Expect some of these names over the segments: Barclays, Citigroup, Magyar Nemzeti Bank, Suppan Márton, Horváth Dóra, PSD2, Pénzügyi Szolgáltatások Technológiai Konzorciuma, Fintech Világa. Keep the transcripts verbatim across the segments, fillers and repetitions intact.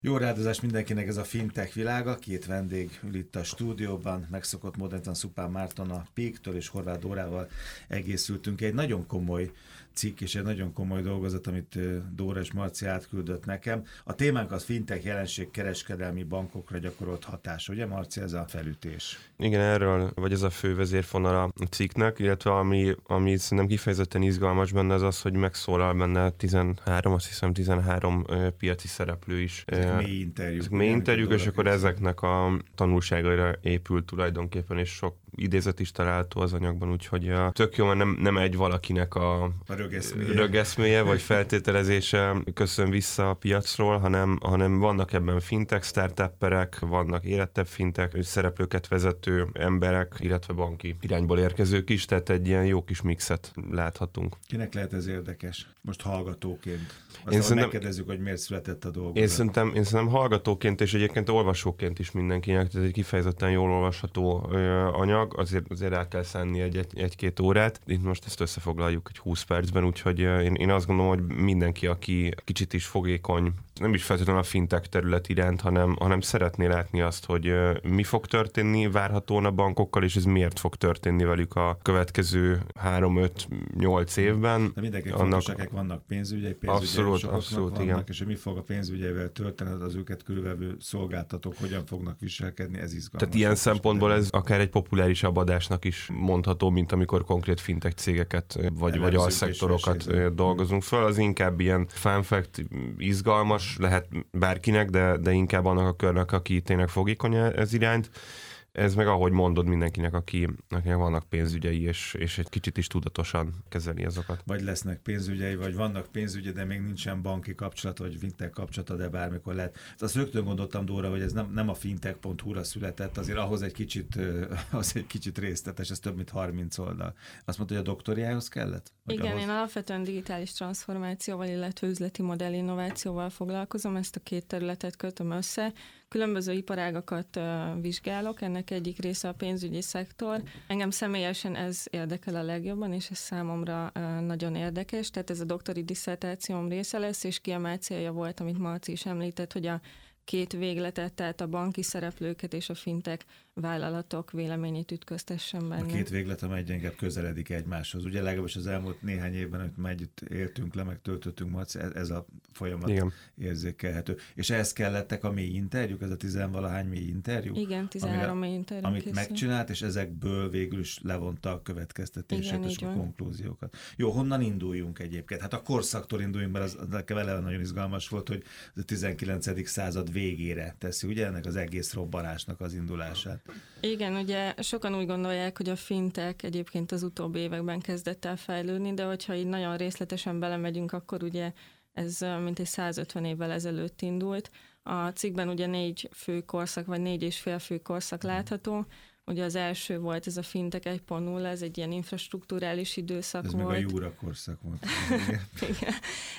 Jó rádozást mindenkinek, ez a Fintech Világa. Két vendég ül itt a stúdióban, megszokott módon Suppan Márton a Pic-től és Horváth Dórával egészültünk. Egy nagyon komoly cikk és egy nagyon komoly dolgozat, amit Dóra és Marci átküldött nekem. A témánk az fintech jelenség kereskedelmi bankokra gyakorolt hatás. Ugye Marci, ez a felütés? Igen, erről, vagy ez a fő vezérfonala a cikknek, illetve ami, ami szerintem kifejezetten izgalmas benne, az az, hogy megszólal benne tizenhárom, azt hiszem tizenhárom piaci szereplő is. Mély interjúk. Ezek mély interjúk, és akkor ezeknek a tanulságaira épül tulajdonképpen, és sok idézet is található az anyagban, úgyhogy a, tök jó, mert nem, nem egy valakinek a, a rögeszméje. rögeszméje, vagy feltételezése köszön vissza a piacról, hanem, hanem vannak ebben fintech startupperek, vannak érettebb fintech szereplőket vezető emberek, illetve banki irányból érkezők is, tehát egy ilyen jó kis mixet láthatunk. Kinek lehet ez érdekes? Most hallgatóként. Aztán megkérdezzük, hogy miért született a dolgozat. Én szerintem, én szerintem hallgatóként és egyébként olvasóként is mindenkinek, tehát egy kifejezetten jól olvasható anyag, azért, azért el kell szánni egy, egy, egy-két órát. Itt most ezt összefoglaljuk egy húsz percben, úgyhogy én, én azt gondolom, hogy mindenki, aki kicsit is fogékony, nem is feltétlenül a fintech terület iránt, hanem, hanem szeretné látni azt, hogy mi fog történni várhatóan a bankokkal, és ez miért fog történni velük a következő három öt nyolc évben. De mindenki fontosak, vannak pénzügyek, pénzügyek. Abszolút, abszolút, vannak, igen. És mi fog a pénzügyeivel történet, az őket körülvevő szolgáltatók hogyan fognak viselkedni, ez izgalmas. Tehát ilyen szempontból ez akár egy populárisabb adásnak is mondható, mint amikor konkrét fintech cégeket vagy, vagy alszektorokat dolgozunk föl. Az inkább ilyen fun fact, izgalmas, lehet bárkinek, de, de inkább annak a körnek, aki tényleg fogékony ez irányt. Ez meg ahogy mondod mindenkinek, aki, akinek vannak pénzügyei, és, és egy kicsit is tudatosan kezeli azokat. Vagy lesznek pénzügyei, vagy vannak pénzügyi, de még nincsen banki kapcsolata, vagy fintech kapcsolata, de bármikor lehet. Azt rögtön gondoltam, Dóra, hogy ez nem, nem a fintech pont hú-ra született, azért ahhoz egy kicsit, az egy kicsit részletes, ez több mint harminc oldal. Azt mondta, hogy a doktoriához kellett? Vagy igen, ahhoz? Én alapvetően digitális transformációval, illetve üzleti modell innovációval foglalkozom, ezt a két területet kötöm össze. Különböző iparágakat vizsgálok, ennek egyik része a pénzügyi szektor. Engem személyesen ez érdekel a legjobban, és ez számomra nagyon érdekes, tehát ez a doktori disszertációm része lesz, és kiemelt célja volt, amit Marci is említett, hogy a két végletet, tehát a banki szereplőket és a fintech vállalatok véleményét ütköztessen benne. A két véglet, amely gyengebb közeledik egymáshoz. Ugye legalábbis az elmúlt néhány évben, amit már együtt éltünk le, meg töltöttünk, ez a folyamat igen. Érzékelhető. És ehhez kellettek a mély interjúk, ez a tizenvalahány mély interjú? Igen, tizenhárom mély interjú. Amit készül. Megcsinált, és ezekből végül is levonta a következtetéseket és a konklúziókat. Jó, honnan induljunk egyébként? Hát a korszaktól induljunk, mert az nekem eleve nagyon izgalmas volt, hogy a tizenkilencedik század végére teszi, ugye ennek az egész robbanásnak az indulását. Igen, ugye sokan úgy gondolják, hogy a fintech egyébként az utóbbi években kezdett el fejlődni, de hogyha így nagyon részletesen belemegyünk, akkor ugye ez mintegy százötven évvel ezelőtt indult. A cikkben ugye négy fő korszak, vagy négy és fél fő korszak látható. Ugye az első volt ez a fintech egy pont nulla, ez egy ilyen infrastruktúrális időszak ez volt. Ez meg a Jura korszak volt. Igen.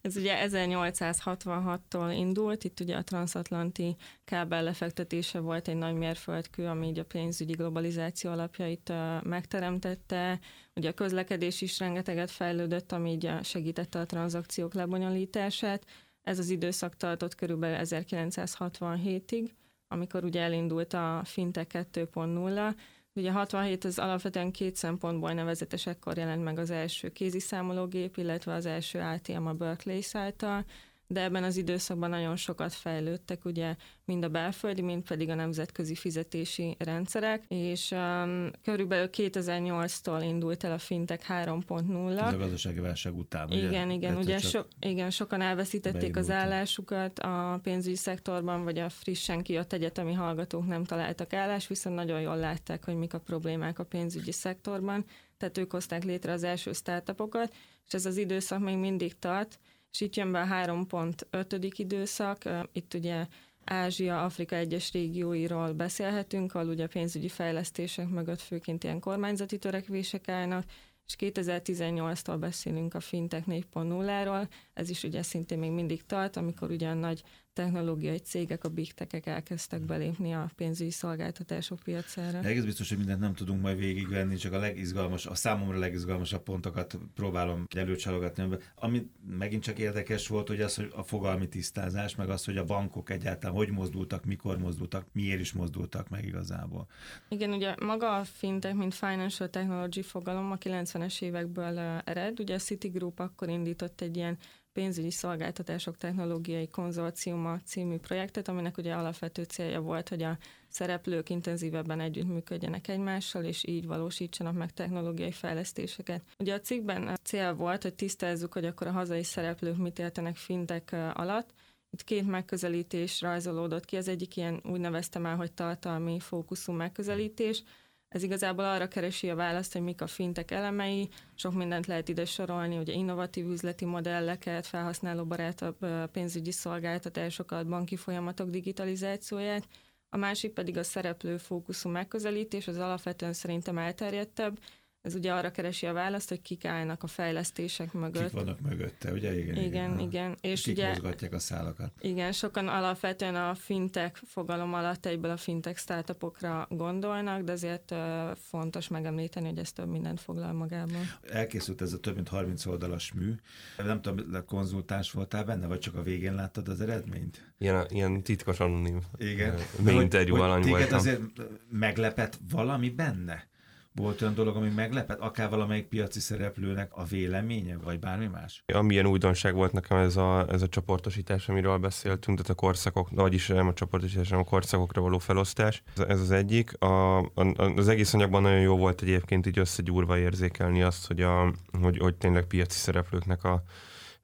Ez ugye ezernyolcszázhatvanhattól indult, itt ugye a transatlanti kábel lefektetése volt egy nagy mérföldkő, ami így a pénzügyi globalizáció alapjait megteremtette. Ugye a közlekedés is rengeteget fejlődött, ami így segítette a tranzakciók lebonyolítását. Ez az időszak tartott körülbelül ezerkilencszázhatvanhétig. Amikor ugye elindult a Fintech kettő pont nulla. Ugye a hatvanhét az alapvetően két szempontból nevezetes, ekkor jelent meg az első kéziszámológép, illetve az első á té em a Barclays által, de ebben az időszakban nagyon sokat fejlődtek, ugye mind a belföldi, mind pedig a nemzetközi fizetési rendszerek, és um, körülbelül kétezer-nyolctól indult el a Fintech három pont nulla. Ez a gazdasági válság után, ugye? Igen, igen, ugye so, igen, sokan elveszítették beindult. Az állásukat a pénzügyi szektorban, vagy a frissen kijött egyetemi hallgatók nem találtak állást, viszont nagyon jól látták, hogy mik a problémák a pénzügyi szektorban, tehát ők hozták létre az első startupokat, és ez az időszak még mindig tart, és itt jön be a három pont öt időszak, itt ugye Ázsia, Afrika egyes régióiról beszélhetünk, ahol ugye a pénzügyi fejlesztések mögött főként ilyen kormányzati törekvések állnak, és kétezer-tizennyolctól beszélünk a Fintech négy pont nulláról, ez is ugye szintén még mindig tart, amikor ugye a nagy technológiai cégek, a big tech-ek elkezdtek belépni a pénzügyi szolgáltatások piacára. Egész biztos, hogy mindent nem tudunk majd végigvenni, csak a legizgalmas, a számomra legizgalmasabb pontokat próbálom előcsalogatni. Ami megint csak érdekes volt, hogy az, hogy a fogalmi tisztázás, meg az, hogy a bankok egyáltalán hogy mozdultak, mikor mozdultak, miért is mozdultak meg igazából. Igen, ugye maga a fintech, mint financial technology fogalom a kilencvenes évekből ered. Ugye a Citigroup akkor indított egy ilyen Pénzügyi Szolgáltatások Technológiai Konzorciuma című projektet, aminek ugye alapvető célja volt, hogy a szereplők intenzívebben együttműködjenek egymással, és így valósítsanak meg technológiai fejlesztéseket. Ugye a cikkben a cél volt, hogy tisztázzuk, hogy akkor a hazai szereplők mit értenek fintech alatt. Itt két megközelítés rajzolódott ki, az egyik ilyen úgy neveztem el, hogy tartalmi fókuszú megközelítés. Ez igazából arra keresi a választ, hogy mik a fintech elemei, sok mindent lehet ide sorolni, ugye innovatív üzleti modelleket, felhasználóbarátabb pénzügyi szolgáltatásokat, banki folyamatok digitalizációját. A másik pedig a szereplő fókuszú megközelítés, az alapvetően szerintem elterjedtebb. Ez ugye arra keresi a választ, hogy kik állnak a fejlesztések mögött. Kik vannak mögötte, ugye? Igen, igen. igen, igen. És kik ugye, mozgatják a szálakat. Igen, sokan alapvetően a fintech fogalom alatt egyből a fintech startupokra gondolnak, de azért fontos megemlíteni, hogy ez több mindent foglal magában. Elkészült ez a több mint harminc oldalas mű. Nem tudom, a konzultáns voltál benne, vagy csak a végén láttad az eredményt? Ilyen, ilyen titkos anonim. Igen. Interjú alany voltam. Téged azért meglepett valami benne? Volt olyan dolog, ami meglepett? Akár valamelyik piaci szereplőnek a véleménye, vagy bármi más? Amilyen újdonság volt nekem ez a, ez a csoportosítás, amiről beszéltünk, tehát a korszakok, vagyis nem a csoportosítás, hanem a korszakokra való felosztás. Ez, ez az egyik. A, a, az egész anyagban nagyon jó volt egyébként így összegyúrva érzékelni azt, hogy, a, hogy, hogy tényleg piaci szereplőknek a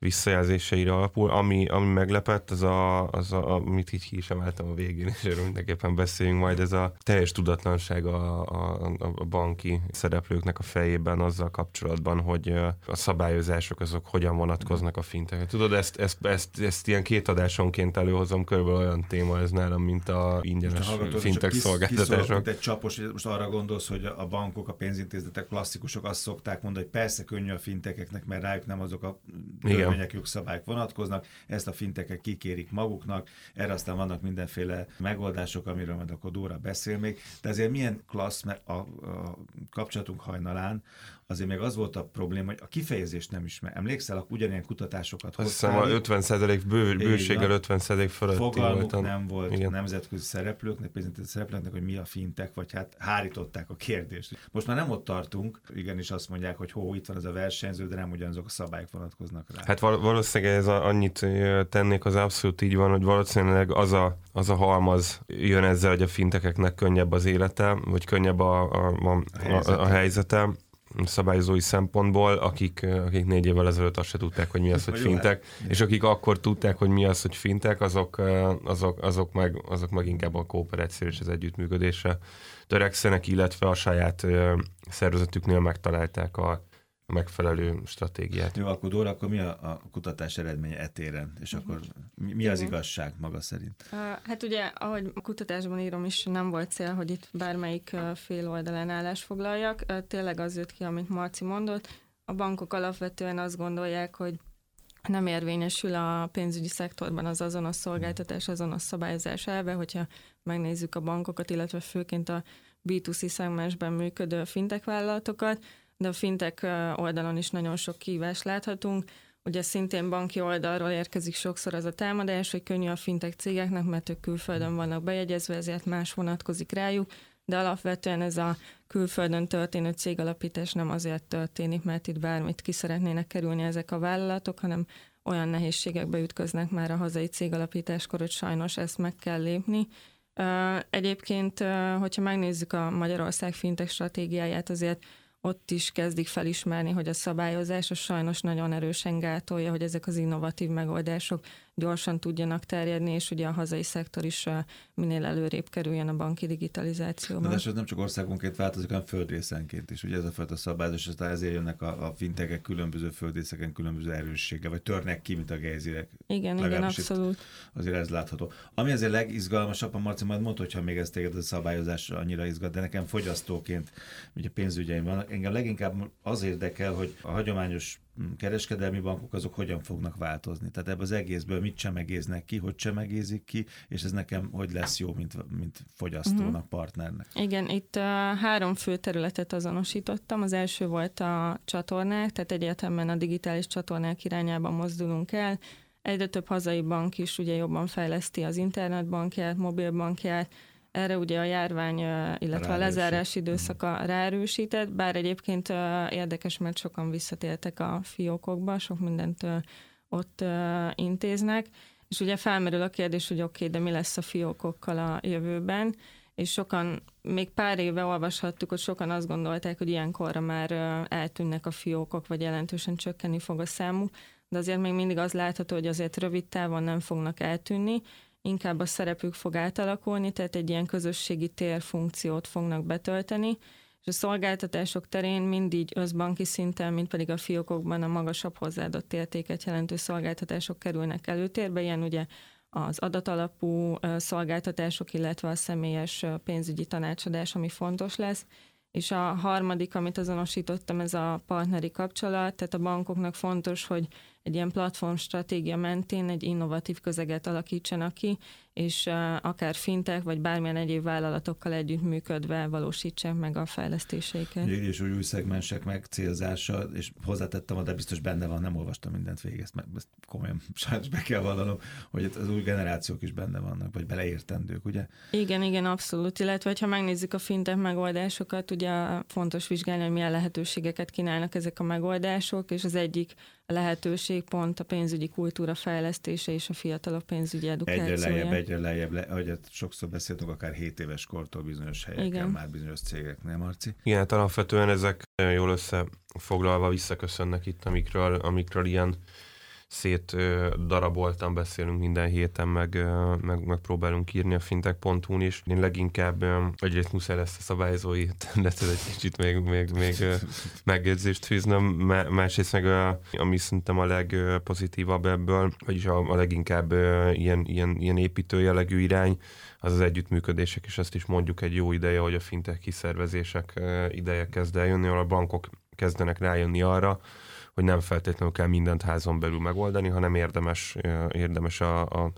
visszajelzéseire alapul. Ami, ami meglepett, az, a, az a, amit így ki sem álltam a végén, és erről mindenképpen beszéljünk majd, ez a teljes tudatlanság a, a, a banki szereplőknek a fejében azzal kapcsolatban, hogy a szabályozások azok hogyan vonatkoznak a fintechre. Tudod, ezt, ezt, ezt, ezt ilyen két adásonként előhozom, körülbelül olyan téma ez nálam, mint a ingyenes fintech szolgáltatások. Mint egy csapos, most arra gondolsz, hogy a bankok, a pénzintézetek, klasszikusok azt szokták mondani, hogy persze könnyű a fintecheknek, mert rájuk nem azok a törvények, szabályok vonatkoznak, ezt a fintechek kikérik maguknak, erre aztán vannak mindenféle megoldások, amiről majd akkor Dóra beszél még, de azért milyen klassz, mert a, a kapcsolatunk hajnalán azért még az volt a probléma, hogy a kifejezést nem ismer. Emlékszel, ugyanilyen kutatásokat hoztál. Azt hiszem, a ötven százalék bő, bőséggel ötven százalék fölötti voltam. Fogalmuk nem volt. Igen. Nemzetközi szereplőknek, pénzintézeti szereplőknek, hogy mi a fintech, vagy hát hárították a kérdést. Most már nem ott tartunk, igenis azt mondják, hogy hó, itt van ez a versenyző, de nem ugyanazok a szabályok vonatkoznak rá. Hát valószínűleg ez a, annyit tennék, az abszolút így van, hogy valószínűleg az a, az a halmaz jön ezzel, hogy a fintekeknek könnyebb az élete, vagy könnyebb a, a, a, a, a, a helyzete. Szabályozói szempontból, akik, akik négy évvel ezelőtt azt se tudták, hogy mi az, hogy fintech, és akik akkor tudták, hogy mi az, hogy fintech, azok, azok, azok, meg, azok meg inkább a kooperáció és az együttműködésre törekszenek, illetve a saját szervezetüknél megtalálták a megfelelő stratégiát. Jó, akkor Dóra, akkor mi a, a kutatás eredménye etéren? És uh-huh. akkor mi, mi az igazság maga szerint? Uh, hát ugye, ahogy a kutatásban írom is, nem volt cél, hogy itt bármelyik uh, fél oldalán állást foglaljak. Uh, tényleg az jött ki, amit Marci mondott. A bankok alapvetően azt gondolják, hogy nem érvényesül a pénzügyi szektorban az azonos szolgáltatás, azonos szabályozás elve, hogyha megnézzük a bankokat, illetve főként a bé kettő cé szegmensben működő fintech vállalatokat, de a fintech oldalon is nagyon sok kihívást láthatunk. Ugye szintén banki oldalról érkezik sokszor az a támadás, hogy könnyű a fintech cégeknek, mert ők külföldön vannak bejegyezve, ezért más vonatkozik rájuk, de alapvetően ez a külföldön történő cégalapítás nem azért történik, mert itt bármit ki szeretnének kerülni ezek a vállalatok, hanem olyan nehézségekbe ütköznek már a hazai cégalapításkor, hogy sajnos ezt meg kell lépni. Egyébként, hogyha megnézzük a Magyarország fintech stratégiáját, azért ott is kezdik felismerni, hogy a szabályozás az sajnos nagyon erősen gátolja, hogy ezek az innovatív megoldások gyorsan tudjanak terjedni, és ugye a hazai szektor is minél előrébb kerüljön a banki digitalizációban. De ez nem csak országonként változik, hanem földrészenként is. Ugye ez a fajta szabályozás, aztán ezért jönnek a, a fintekek különböző földrészeken különböző erősséggel, vagy törnek ki, mint a gejzirek. Igen, legalábbis igen, abszolút. Azért ez látható. Ami azért legizgalmasabb, a Marci majd mondta, hogyha még ez téged a szabályozás annyira izgat, de nekem fogyasztóként, ugye pénzügyeim vannak, engem leginkább az érdekel, hogy a hagyományos kereskedelmi bankok, azok hogyan fognak változni. Tehát ebből az egészből mit csemegéznek ki, hogy csemegézik ki, és ez nekem hogy lesz jó, mint, mint fogyasztónak, partnernek. Igen, itt uh, három fő területet azonosítottam. Az első volt a csatornák, tehát egyértelműen a digitális csatornák irányába mozdulunk el. Egyre több hazai bank is ugye jobban fejleszti az internetbankját, mobilbankját, erre ugye a járvány, illetve a lezárás időszaka ráerősített, bár egyébként érdekes, mert sokan visszatértek a fiókokba, sok mindent ott intéznek, és ugye felmerül a kérdés, hogy oké, de mi lesz a fiókokkal a jövőben, és sokan, még pár éve olvashattuk, hogy sokan azt gondolták, hogy ilyenkorra már eltűnnek a fiókok, vagy jelentősen csökkenni fog a számuk, de azért még mindig az látható, hogy azért rövid távon nem fognak eltűnni, inkább a szerepük fog átalakulni, tehát egy ilyen közösségi térfunkciót fognak betölteni, és a szolgáltatások terén mind így összbanki szinten, mint pedig a fiókokban a magasabb hozzáadott értéket jelentő szolgáltatások kerülnek előtérbe, ilyen ugye az adatalapú szolgáltatások, illetve a személyes pénzügyi tanácsadás, ami fontos lesz, és a harmadik, amit azonosítottam, ez a partneri kapcsolat, tehát a bankoknak fontos, hogy egy ilyen platformstratégia mentén egy innovatív közeget alakítsanak ki, és akár fintech, vagy bármilyen egyéb vállalatokkal együttműködve valósítsák meg a fejlesztéseiket. És új, új szegmensek megcélzása, és hozzátettem, de biztos benne van, nem olvastam mindent végig, ezt, ezt komolyan sajnos be kell vallanom, hogy az új generációk is benne vannak, vagy beleértendők, ugye? Igen, igen, abszolút. Illetve, ha megnézzük a fintech megoldásokat, ugye fontos vizsgálni, hogy milyen lehetőségeket kínálnak ezek a megoldások, és az egyik lehetőség pont a pénzügyi kultúra fejlesztése és a fiatalok pénzügyi edukációja. Egyre lejjebb, egyre lejjebb, le, ahogy sokszor beszéltünk, akár hét éves kortól bizonyos helyeken, igen, már bizonyos cégeknél, Marci. Igen, hát alapvetően ezek nagyon jól összefoglalva visszaköszönnek itt, amikről, amikről ilyen szét daraboltan beszélünk minden héten, meg, meg, meg próbálunk írni a fintech pont hu-n is. Én leginkább egyrészt muszáj lesz a szabályozói területhez egy kicsit még, még, még megjegyzést fűznöm, másrészt meg a, ami szerintem a legpozitívabb ebből, vagyis a, a leginkább ilyen, ilyen, ilyen építő jellegű irány, az az együttműködések, és ezt is mondjuk egy jó ideje, hogy a fintech kiszervezések ideje kezd eljönni, ahol a bankok kezdenek rájönni arra, hogy nem feltétlenül kell mindent házon belül megoldani, hanem érdemes, érdemes a, a,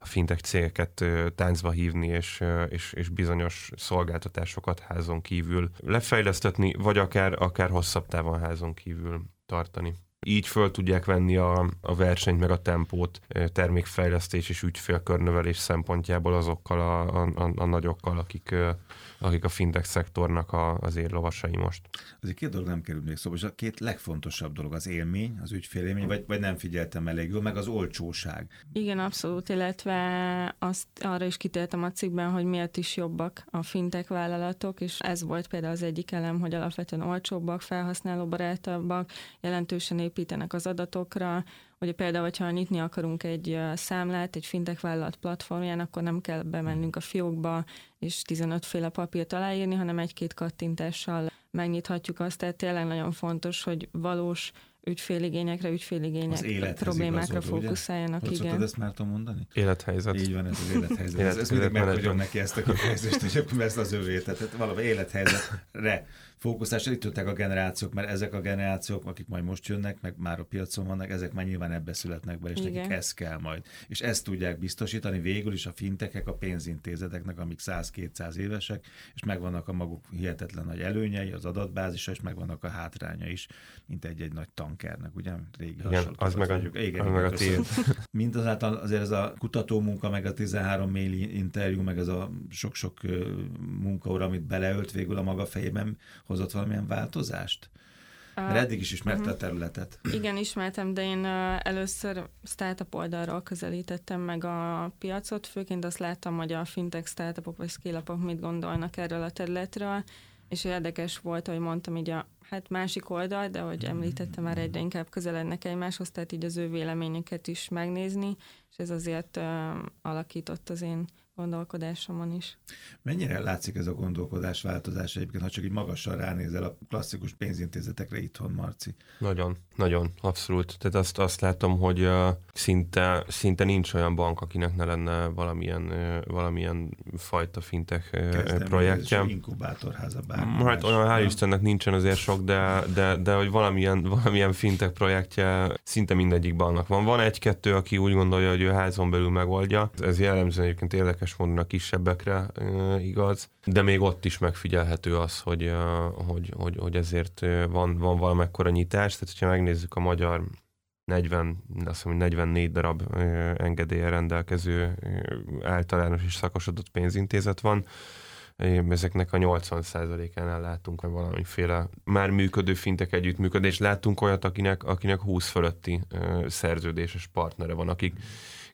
a fintech cégeket táncba hívni, és, és, és bizonyos szolgáltatásokat házon kívül lefejlesztetni, vagy akár, akár hosszabb távon házon kívül tartani. Így föl tudják venni a, a versenyt, meg a tempót termékfejlesztés és ügyfélkörnövelés szempontjából azokkal a, a, a nagyokkal, akik, akik a fintech szektornak a, az éllovasai most. Azért két dolog nem kerül még szóba, és a két legfontosabb dolog az élmény, az ügyfélélmény, vagy, vagy nem figyeltem elég jól, meg az olcsóság. Igen, abszolút, illetve azt arra is kitértem a cikkben, hogy miért is jobbak a fintech vállalatok, és ez volt például az egyik elem, hogy alapvetően olcsóbbak, felhasználóbarátabbak, jelentősen építenek az adatokra, hogy például, hogyha nyitni akarunk egy számlát, egy fintech vállalat platformján, akkor nem kell bemennünk a fiókba, és tizenöt féle papírt aláírni, hanem egy-két kattintással megnyithatjuk azt, tehát tényleg nagyon fontos, hogy valós ügyféligényekre, ügyféligények problémákra igazod, fókuszáljanak. Hogy szoktad ezt Márton mondani? Élethelyzet. Így van, ez az élethelyzet. Élet, ezt mindig meghagyom neki ezt a kifejezést, és akkor ezt az övé. Tehát valami élethelyzetre fókuszálásra itt jöttek a generációk, mert ezek a generációk, akik majd most jönnek, meg már a piacon vannak, ezek már nyilván ebbe születnek be, és igen, nekik ez kell majd. És ezt tudják biztosítani végül is a fintekek, a pénzintézeteknek, amik száz-kétszáz évesek, és megvannak a maguk hihetetlen nagy előnyei, az adatbázisa, és megvannak a hátránya is, mint egy-egy nagy tank. Kernek, ugye? Régi igen, az meg a, igen, az meg a tiéd. Mindazáltal azért ez a kutatómunka, meg a tizenhárom mail interjú, meg ez a sok-sok munkaóra, amit beleölt, végül a maga fejében hozott valamilyen változást? Mert eddig is ismerte a területet. Igen, ismertem, de én először startup oldalról közelítettem meg a piacot, főként azt láttam, hogy a fintech startupok vagy scale-upok mit gondolnak erről a területről, és érdekes volt, hogy mondtam így a hát másik oldal, de ahogy említettem, már egyre inkább közelednek egymáshoz, tehát így az ő véleményüket is megnézni, és ez azért uh, alakított az én gondolkodásomon is. Mennyire látszik ez a gondolkodás változása egyébként, ha csak így magasan ránézel a klasszikus pénzintézetekre itthon, Marci? Nagyon, nagyon, abszolút. Tehát azt, azt látom, hogy uh, szinte, szinte nincs olyan bank, akinek ne lenne valamilyen, uh, valamilyen fajta fintech uh, projektje. Kezdeményezés, inkubátorháza bármilyen. Hát olyan, hál' Istennek nincsen azért sok, de, de, de hogy valamilyen, valamilyen fintech projektje szinte mindegyik banknak van. Van egy-kettő, aki úgy gondolja, hogy ő házon belül megoldja. Ez jellemzően egyébként érdekes módon a kisebbekre igaz, de még ott is megfigyelhető az, hogy, hogy, hogy, hogy ezért van, van valamekkora nyitás. Tehát, hogyha megnézzük a magyar negyven, azt mondom, negyvennégy darab engedéllyel rendelkező általános és szakosodott pénzintézet van, ezeknek a nyolcvan százalékánál látunk valamiféle már működő fintek együttműködés. Láttunk olyat, akinek, akinek húsz fölötti ö, szerződéses partnere van, akik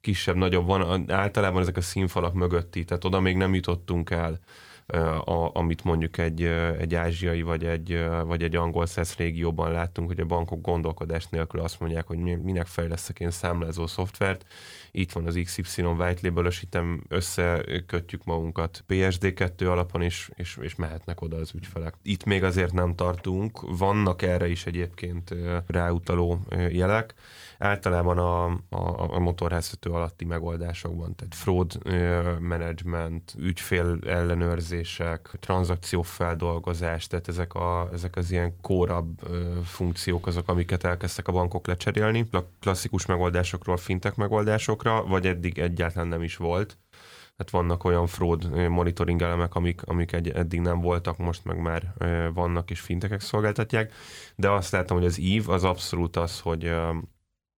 kisebb-nagyobb van. Általában ezek a színfalak mögötti, tehát oda még nem jutottunk el, ö, a, amit mondjuk egy, ö, egy ázsiai vagy egy, ö, vagy egy angol száz régióban láttunk, hogy a bankok gondolkodás nélkül azt mondják, hogy minek fejlesztek én számlázó szoftvert. Itt van az iksz ipszilon white label-ösítem, összekötjük magunkat pé es dé kettő alapon, és, és, és mehetnek oda az ügyfelek. Itt még azért nem tartunk, vannak erre is egyébként ráutaló jelek. Általában a, a, a motorháztető alatti megoldásokban, tehát fraud management, ügyfél ellenőrzések, tranzakciófeldolgozás, tehát ezek, a, ezek az ilyen kórabb funkciók azok, amiket elkezdtek a bankok lecserélni. A klasszikus megoldásokról fintech megoldások, vagy eddig egyáltalán nem is volt. Hát vannak olyan fraud monitoring elemek, amik, amik egy, eddig nem voltak, most meg már vannak, és fintekek szolgáltatják, de azt látom, hogy az ív az abszolút az, hogy,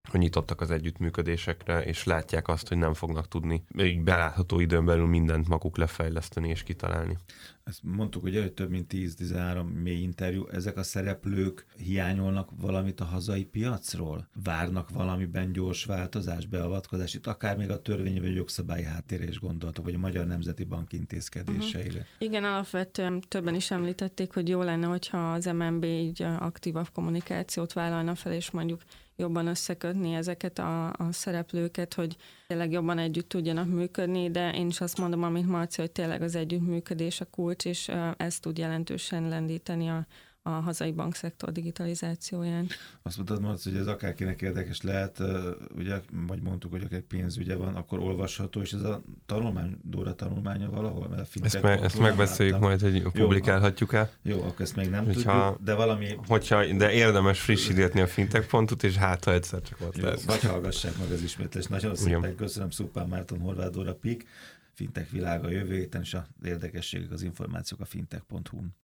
hogy nyitottak az együttműködésekre, és látják azt, hogy nem fognak tudni így belátható időn belül mindent maguk lefejleszteni és kitalálni. Ezt mondtuk, hogy előtt több mint tíz-tizenhárom mély interjú, ezek a szereplők hiányolnak valamit a hazai piacról? Várnak valamiben gyors változás, beavatkozás? Itt akár még a törvény vagy jogszabályi háttérre is gondoltak, vagy a Magyar Nemzeti Bank intézkedéseire. Uh-huh. Igen, alapvetően többen is említették, hogy jó lenne, hogyha az em en bé így aktívabb kommunikációt vállalna fel, és mondjuk jobban összekötni ezeket a, a szereplőket, hogy tényleg jobban együtt tudjanak működni, de én is azt mondom, amit Marci, hogy tényleg az együttműködés a kulcs, és ez tud jelentősen lendíteni a, a hazai bankszektor digitalizációján. Azt mondtad, Marci, hogy ez akárkinek érdekes lehet, ugye, vagy mondtuk, hogy akár pénzügye van, akkor olvasható, és ez a tanulmány, Dóra tanulmánya valahol? Mert a fintech ezt, me, ezt megbeszéljük láttam. Majd, hogy publikálhatjuk el. Jó, akkor ezt még nem hogyha, tudjuk, de valami... Hogyha, de érdemes frissítgetni a fintech pontot, és hát, ha egyszer csak ott jó, lesz. Vagy hallgassák meg az ismétlést. Nagyon szépen köszönöm, Suppan Márton, Horváth Dóra, Pic, Fintech Világa jövő héten, és az érdekességek, az információk a fintech pont hu-n.